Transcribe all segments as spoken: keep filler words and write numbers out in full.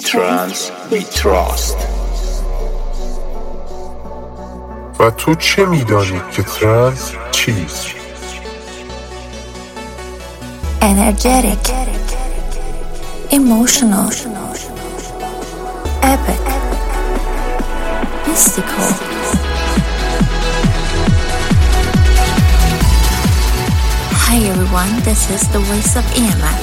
trance we trust. و تو چه میدانی که ترنس چیست؟ Energetic, emotional, epic, mystical. Hi everyone, this is the voice of E M F.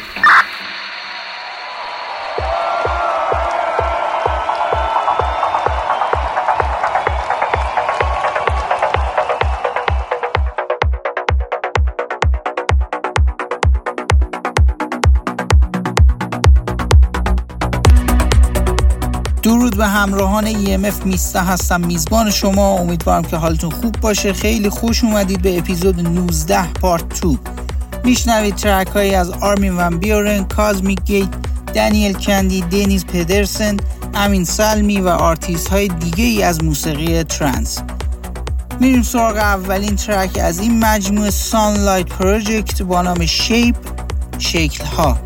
درود به همراهان E M F میستا هستم، میزبان شما. امیدوارم که حالتون خوب باشه. خیلی خوش اومدید به اپیزود نوزده پارت دو. میشنوید ترک هایی از آرمین ون بیورن، کازمیک گیت، دنیل کندی، دنیز پدرسن، امین سلمی و آرتیست های دیگه ای از موسیقی ترنس. میریم سراغ اولین ترک از این مجموعه، سانلایت پروژکت با نام شیپ، شکل ها.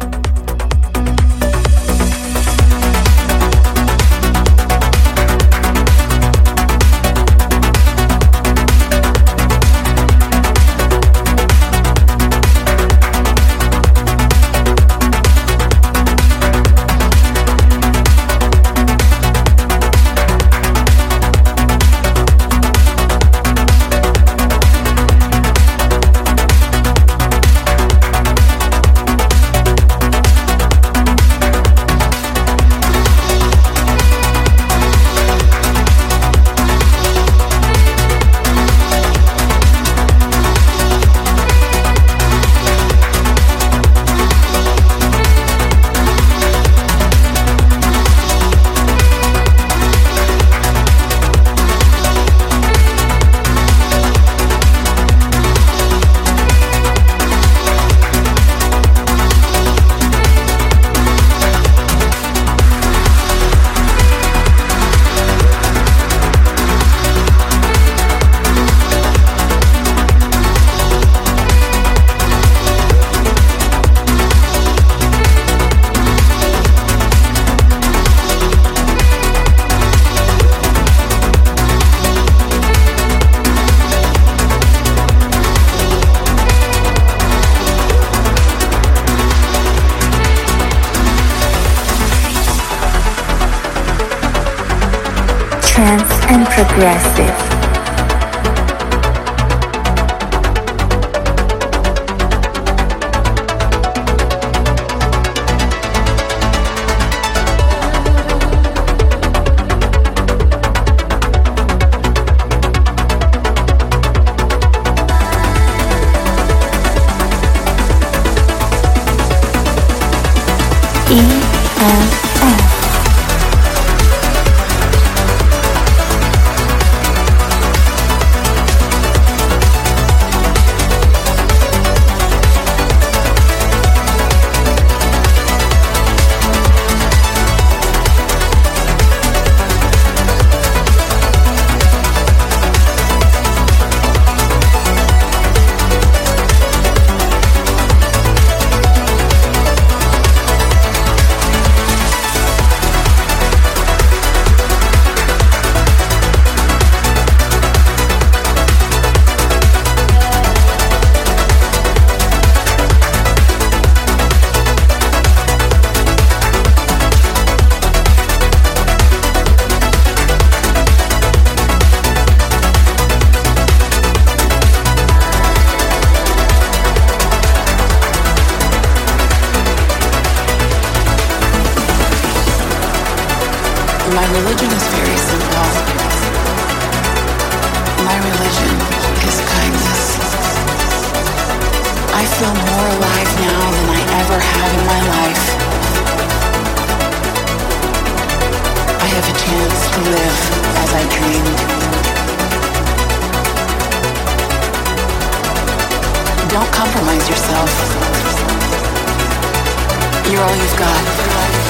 And progressive. E F F. Don't compromise yourself. You're all you've got.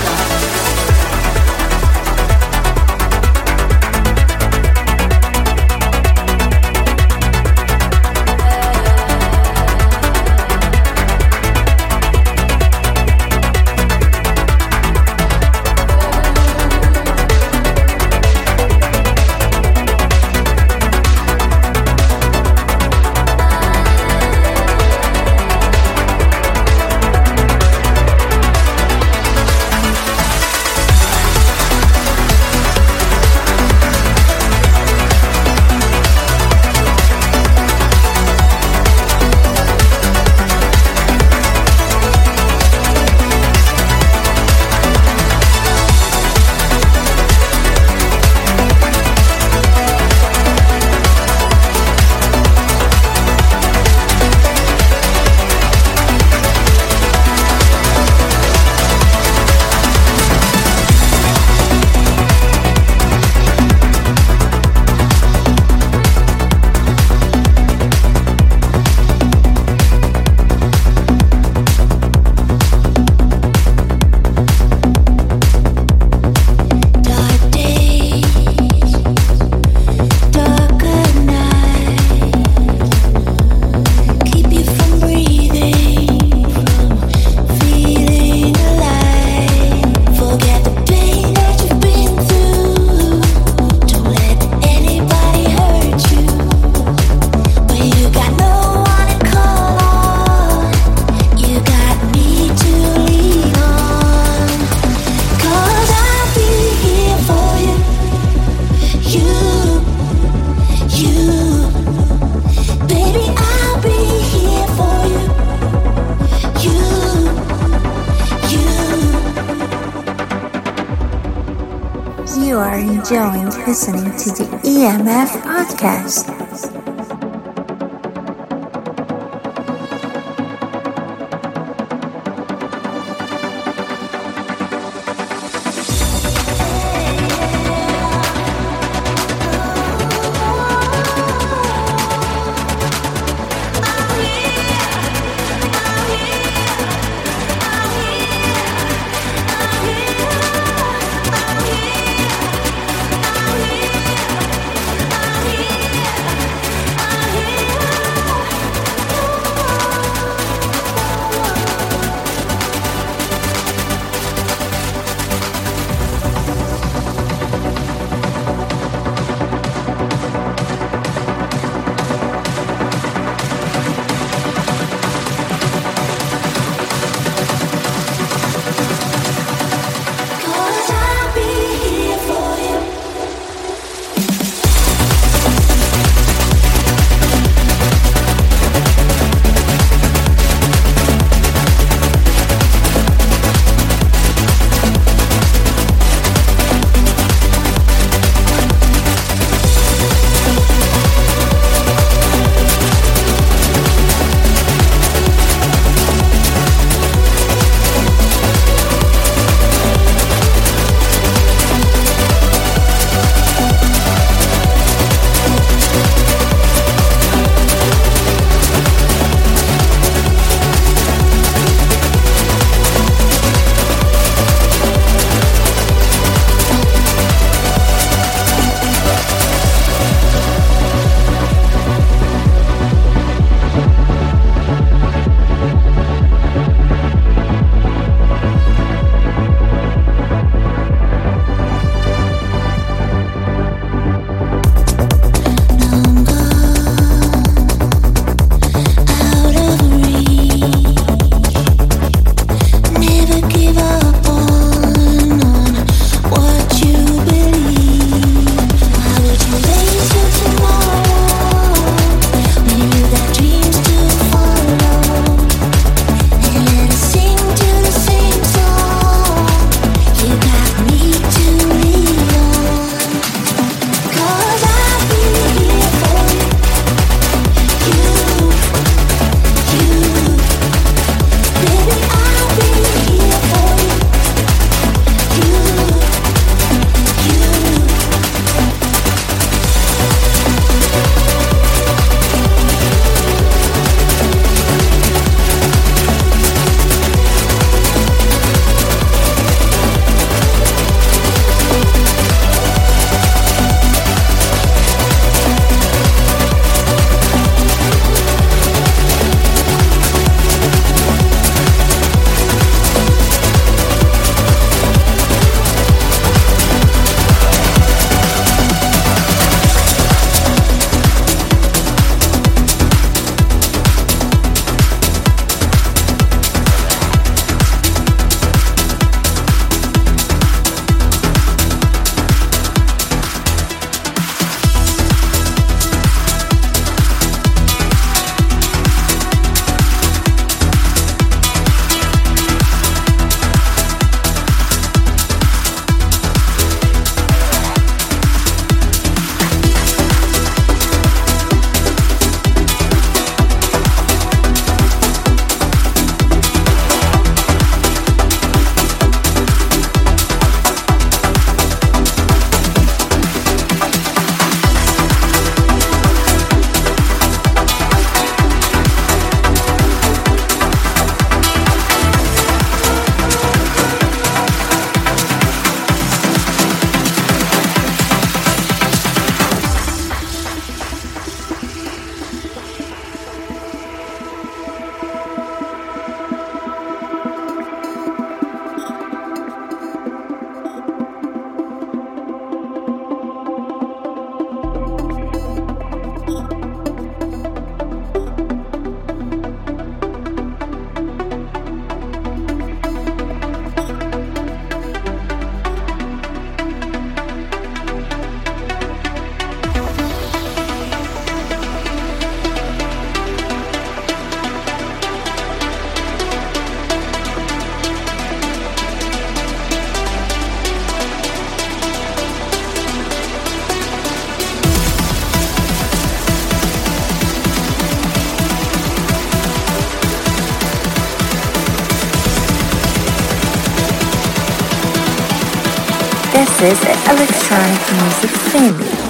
you are enjoying listening to the E M F podcast. This is Electronic Music Family.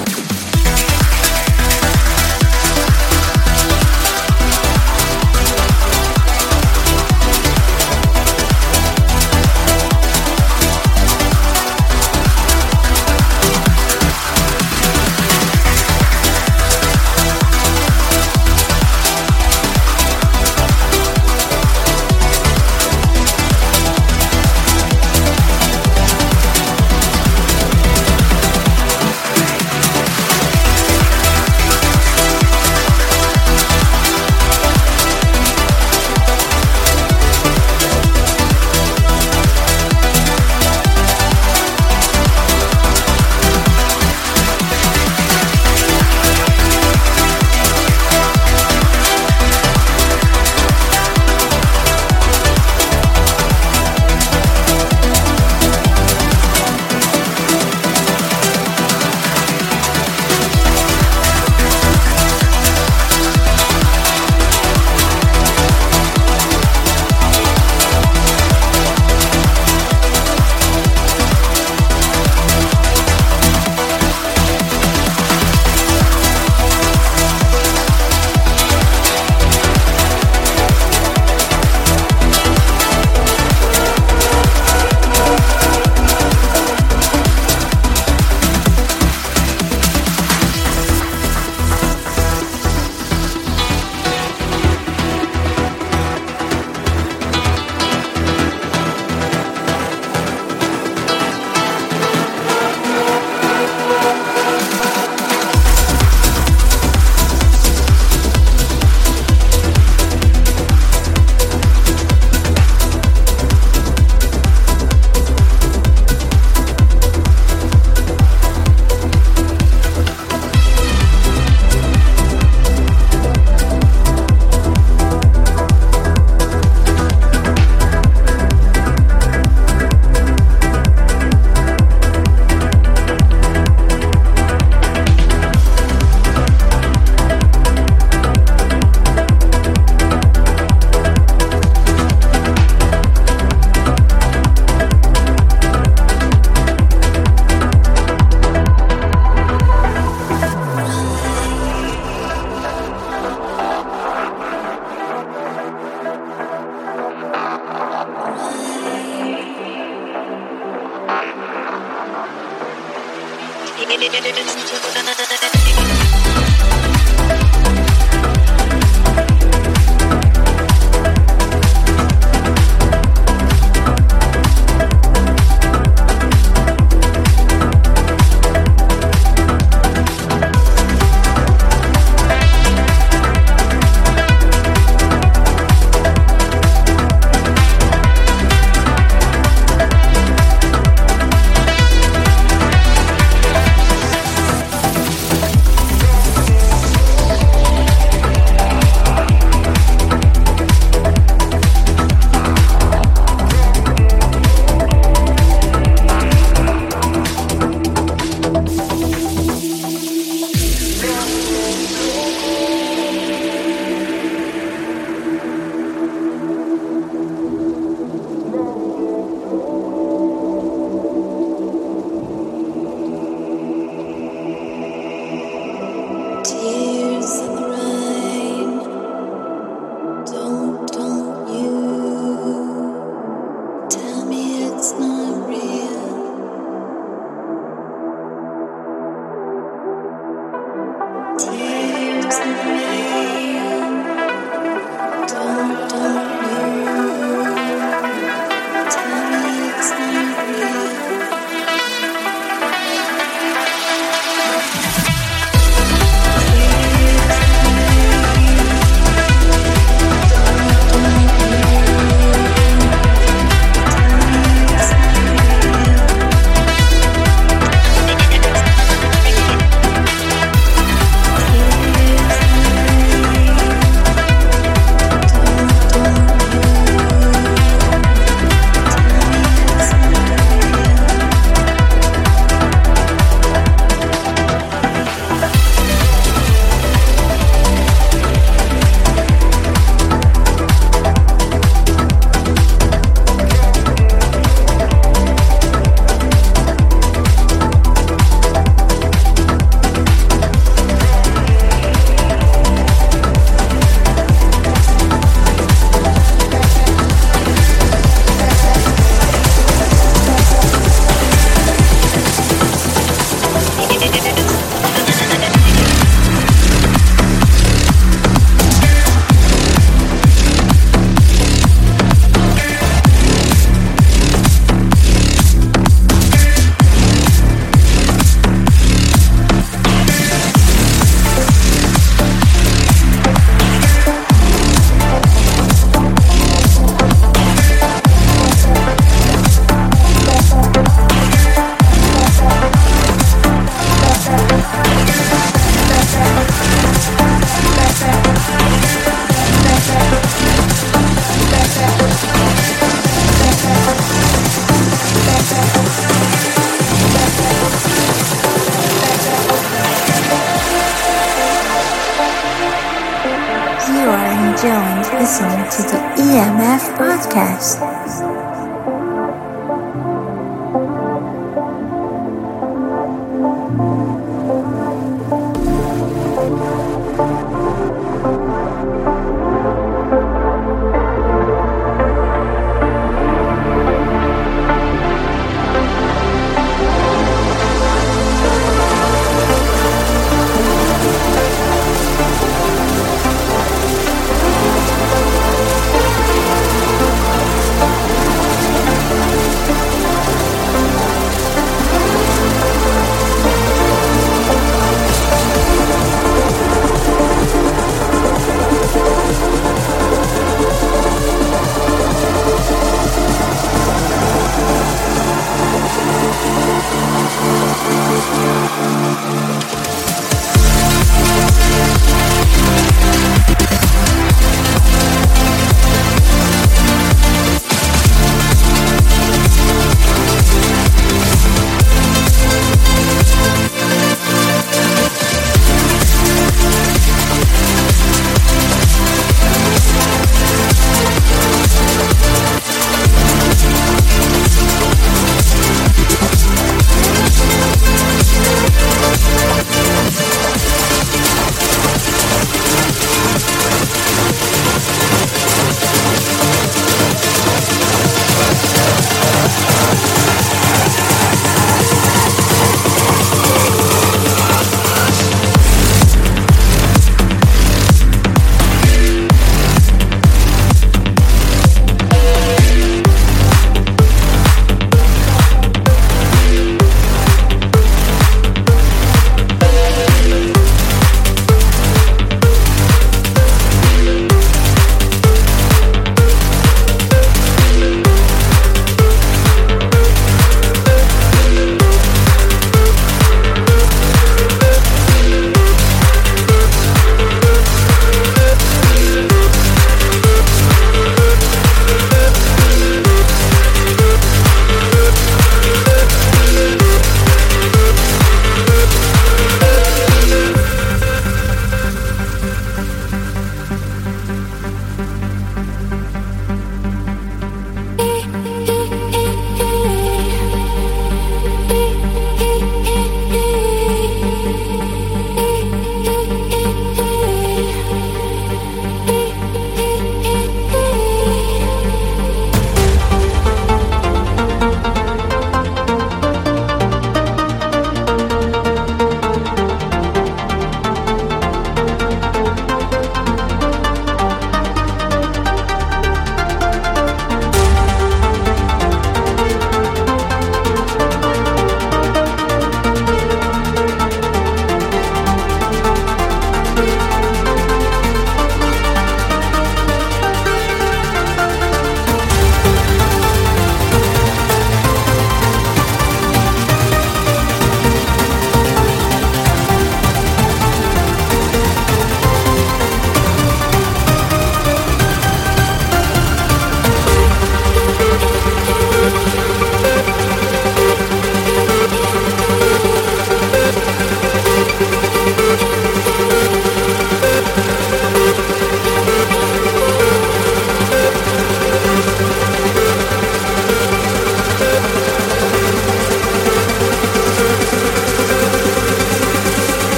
Listen to the E M F podcast.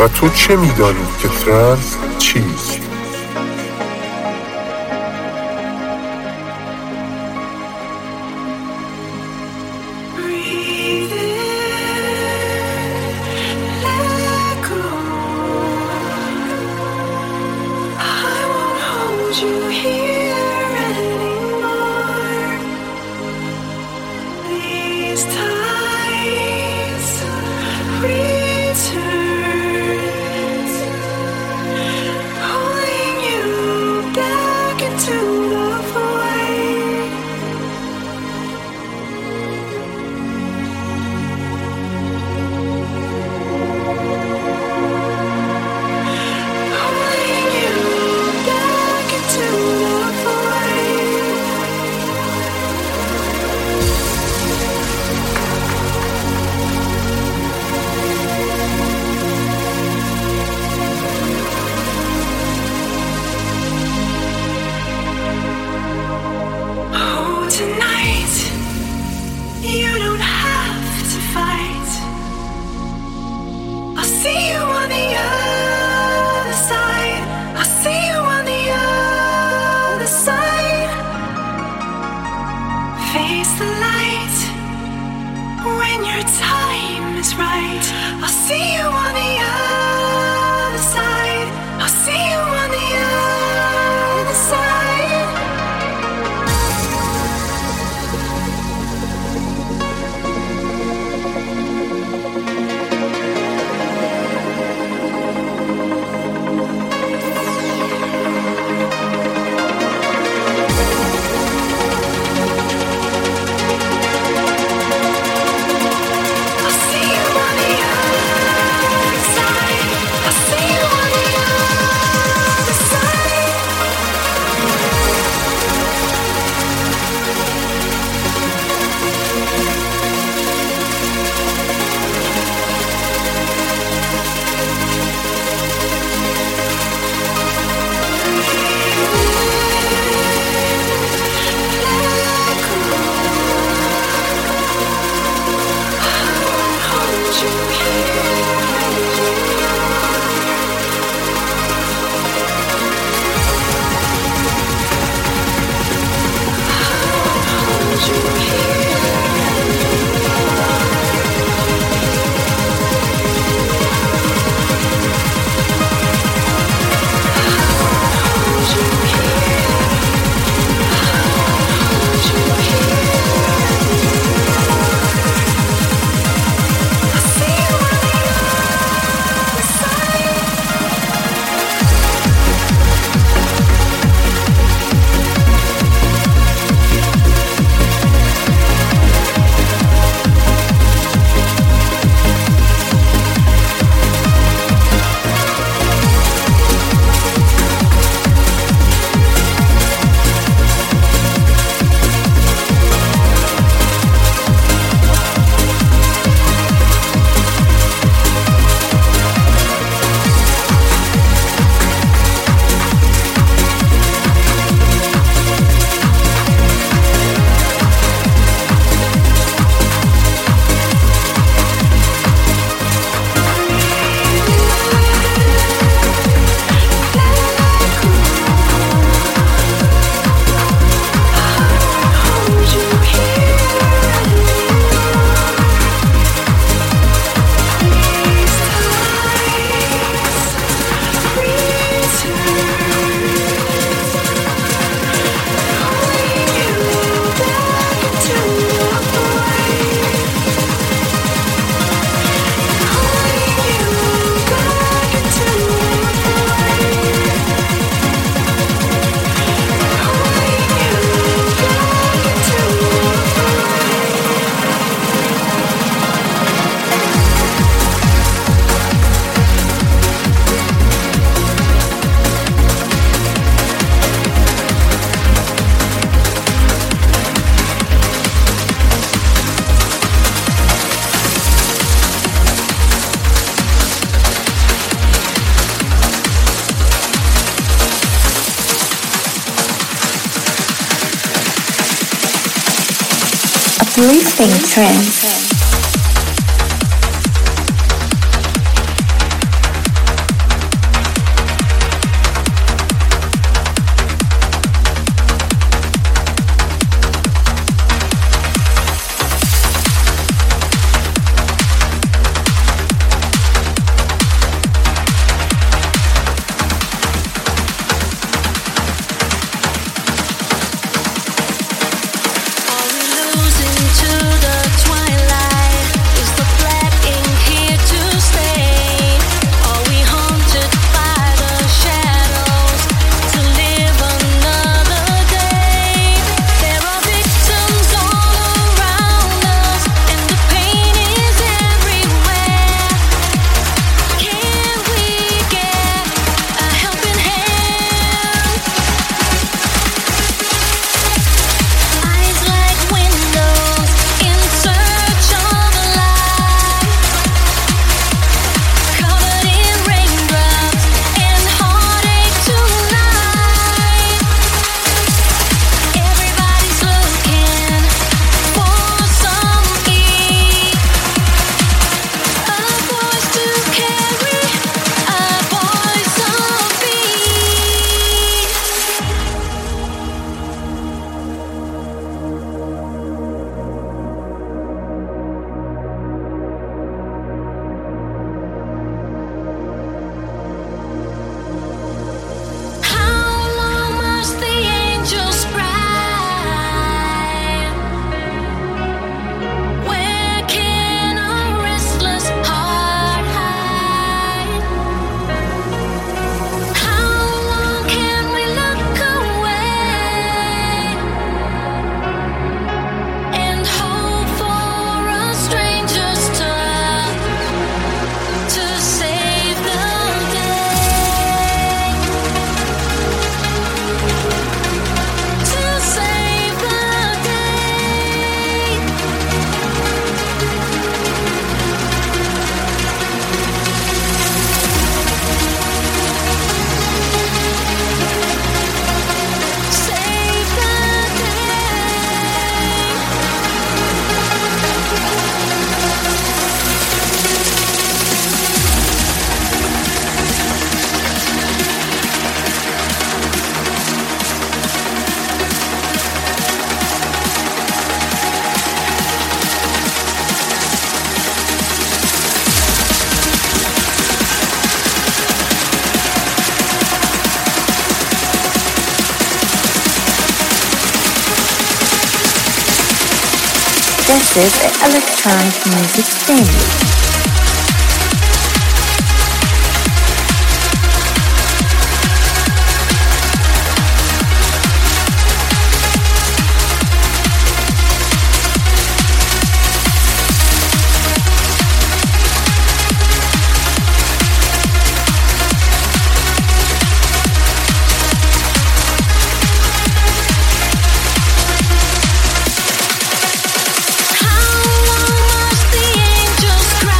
و تو چه میدانی که ترنس چیست؟ Uplifting trance. This is Electronic Music Family. Just cry.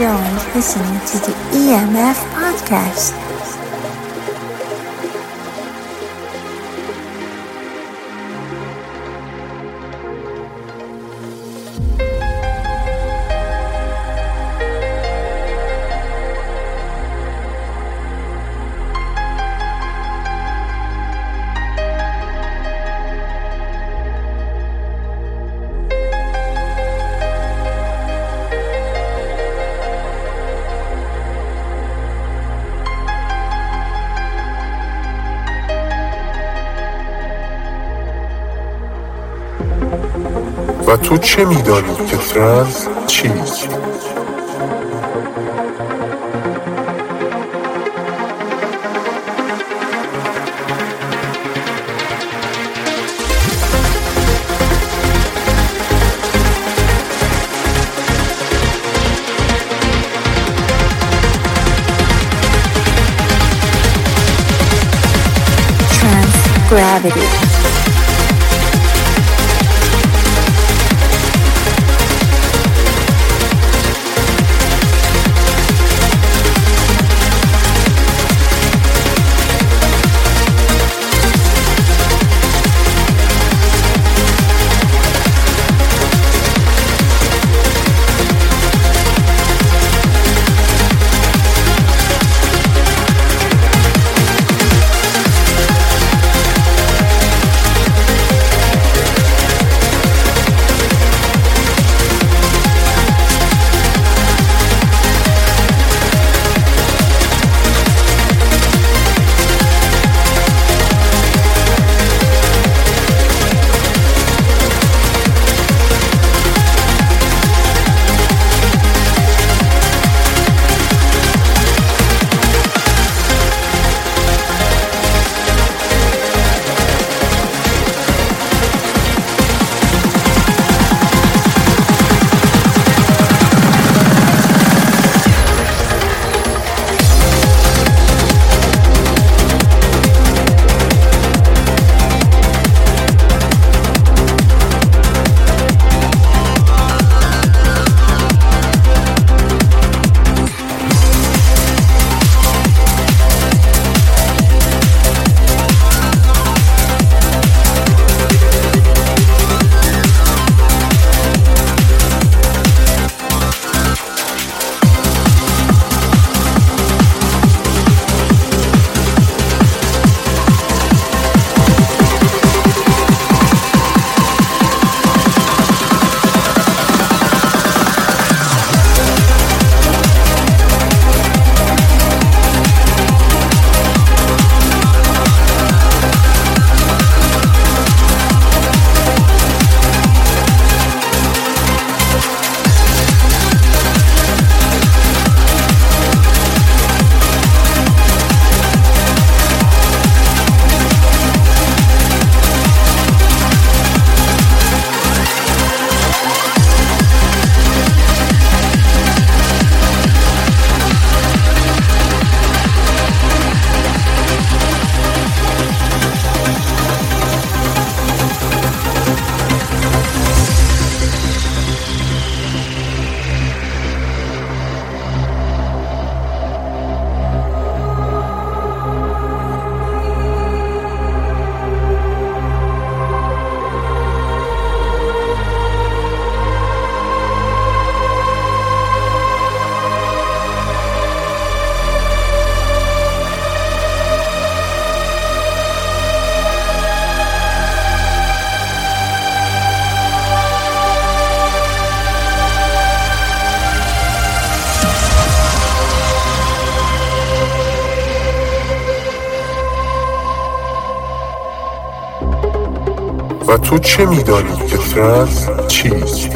enjoyed listening to the E M F podcast. و تو چه می‌دانی که ترنس چیست؟ Transgravity. و تو چه می‌دانی که ترنس چیست؟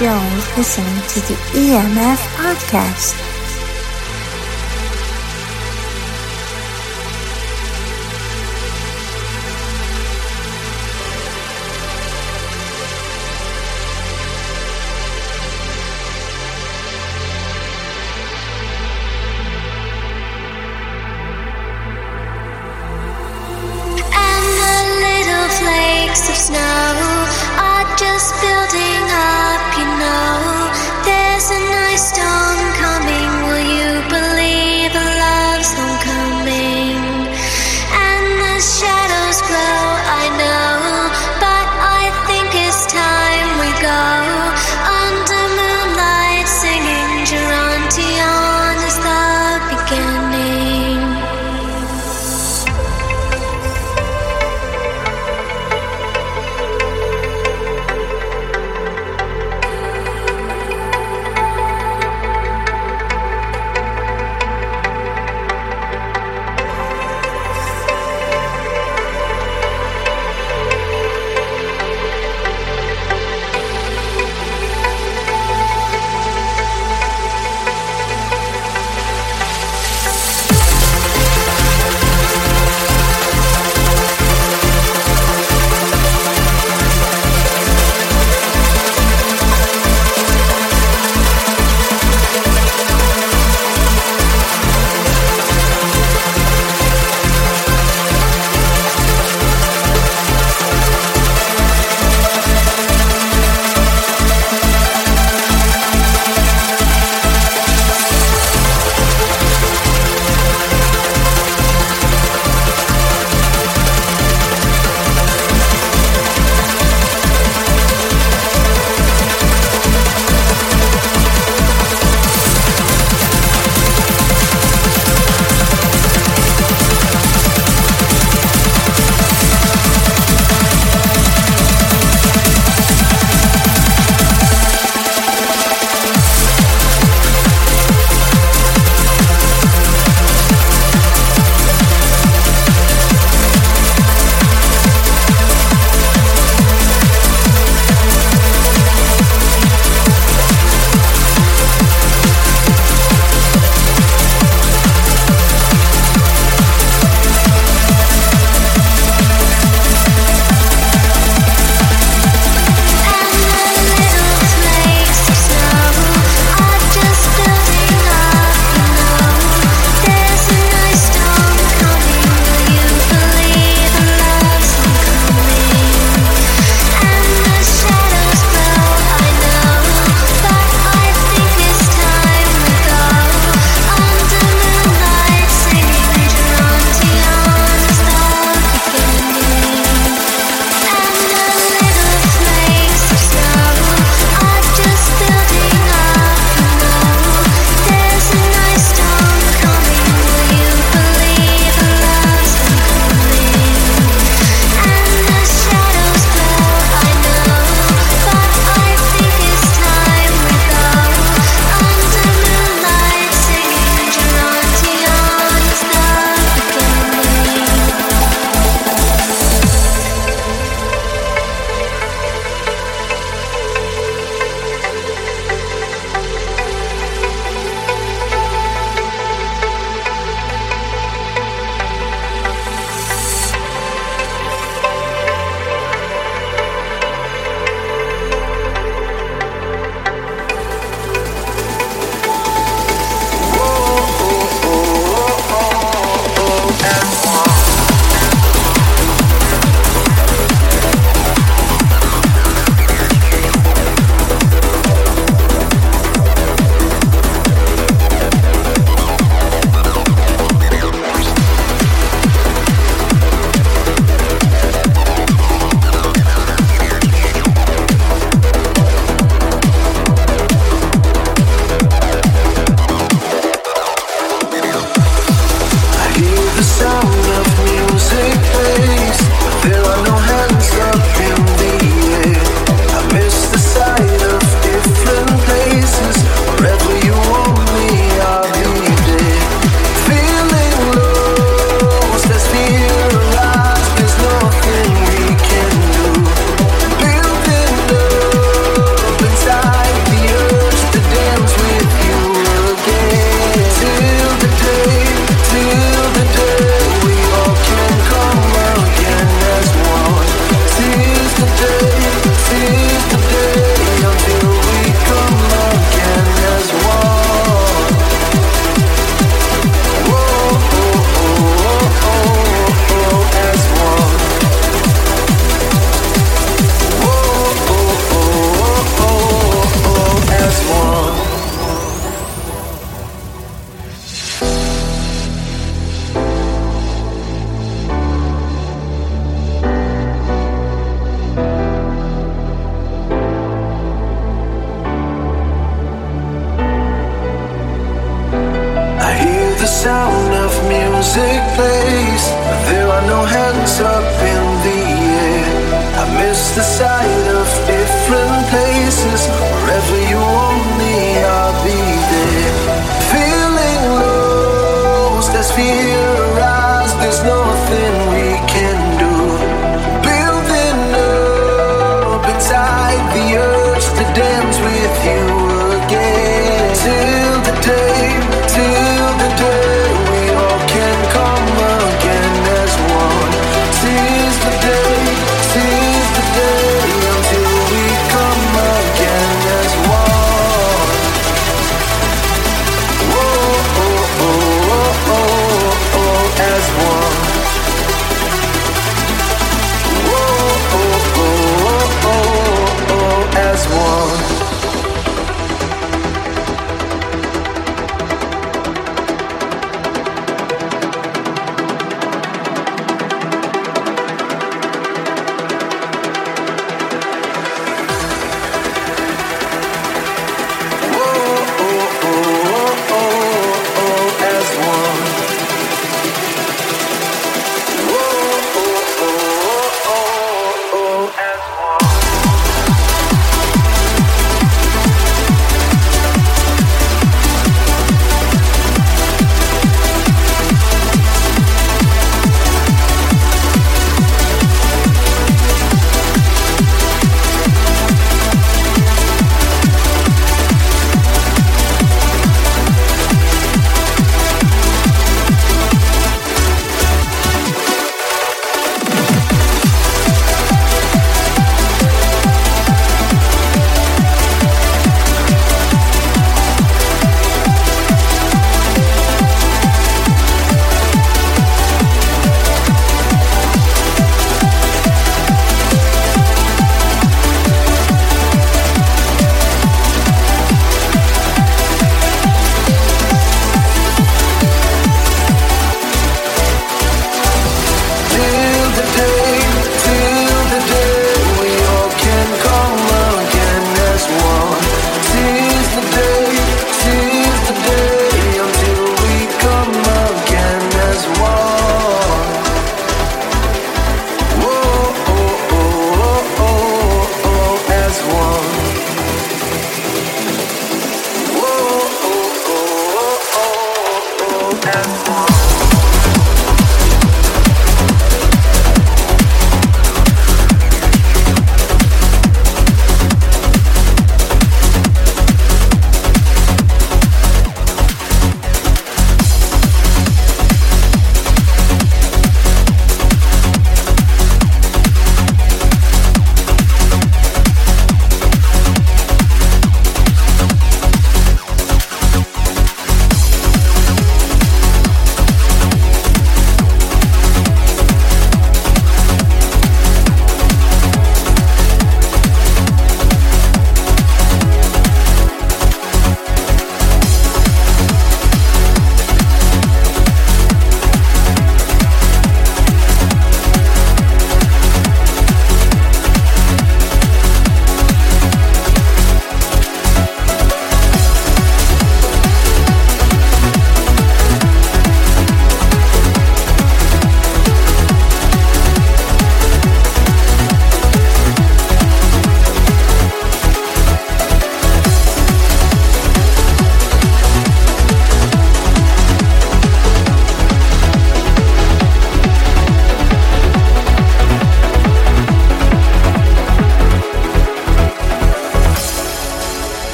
enjoyed listening to the E M F podcast. Building up, you know, there's a nice storm coming. music plays, but there are no hands up in the air. I miss the sight of different places, wherever you want me, I'll be there. Feeling lost as fear arises, there's nothing we can do. Building up inside the urge to dance with you again. Till the day, till the day.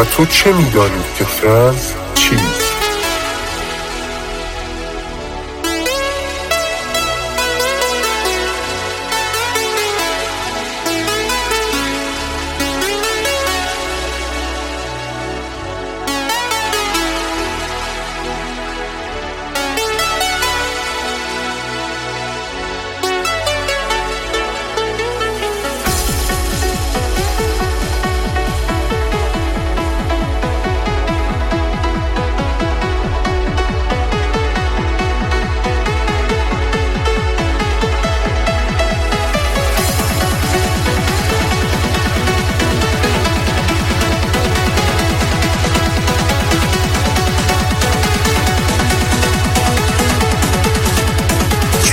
و تو چه می‌دانی که ترنس چیست؟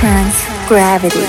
Trance Gravity.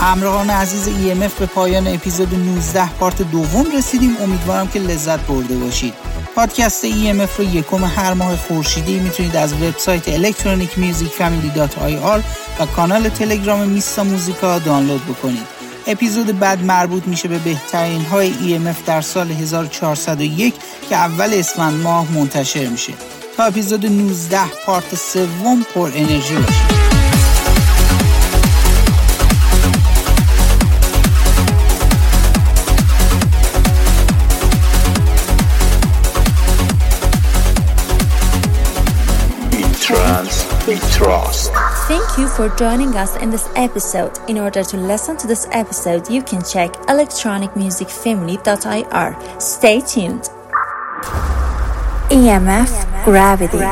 همراهان عزیز ای ام اف به پایان اپیزود نوزده پارت دوم رسیدیم. امیدوارم که لذت برده باشید. پادکست ای ام اف رو یکم هر ماه خورشیدی میتونید از وبسایت electronic music family dot i r و کانال تلگرام میستا موزیکا دانلود بکنید. اپیزود بعد مربوط میشه به بهترین های ای ام اف در سال هزار و چهارصد و یک که اول اسفند ماه منتشر میشه. تا اپیزود نوزده پارت سوم پر انرژی باشید. Thank you for joining us in this episode. In order to listen to this episode, you can check electronic music family dot i r. Stay tuned. E M F Gravity.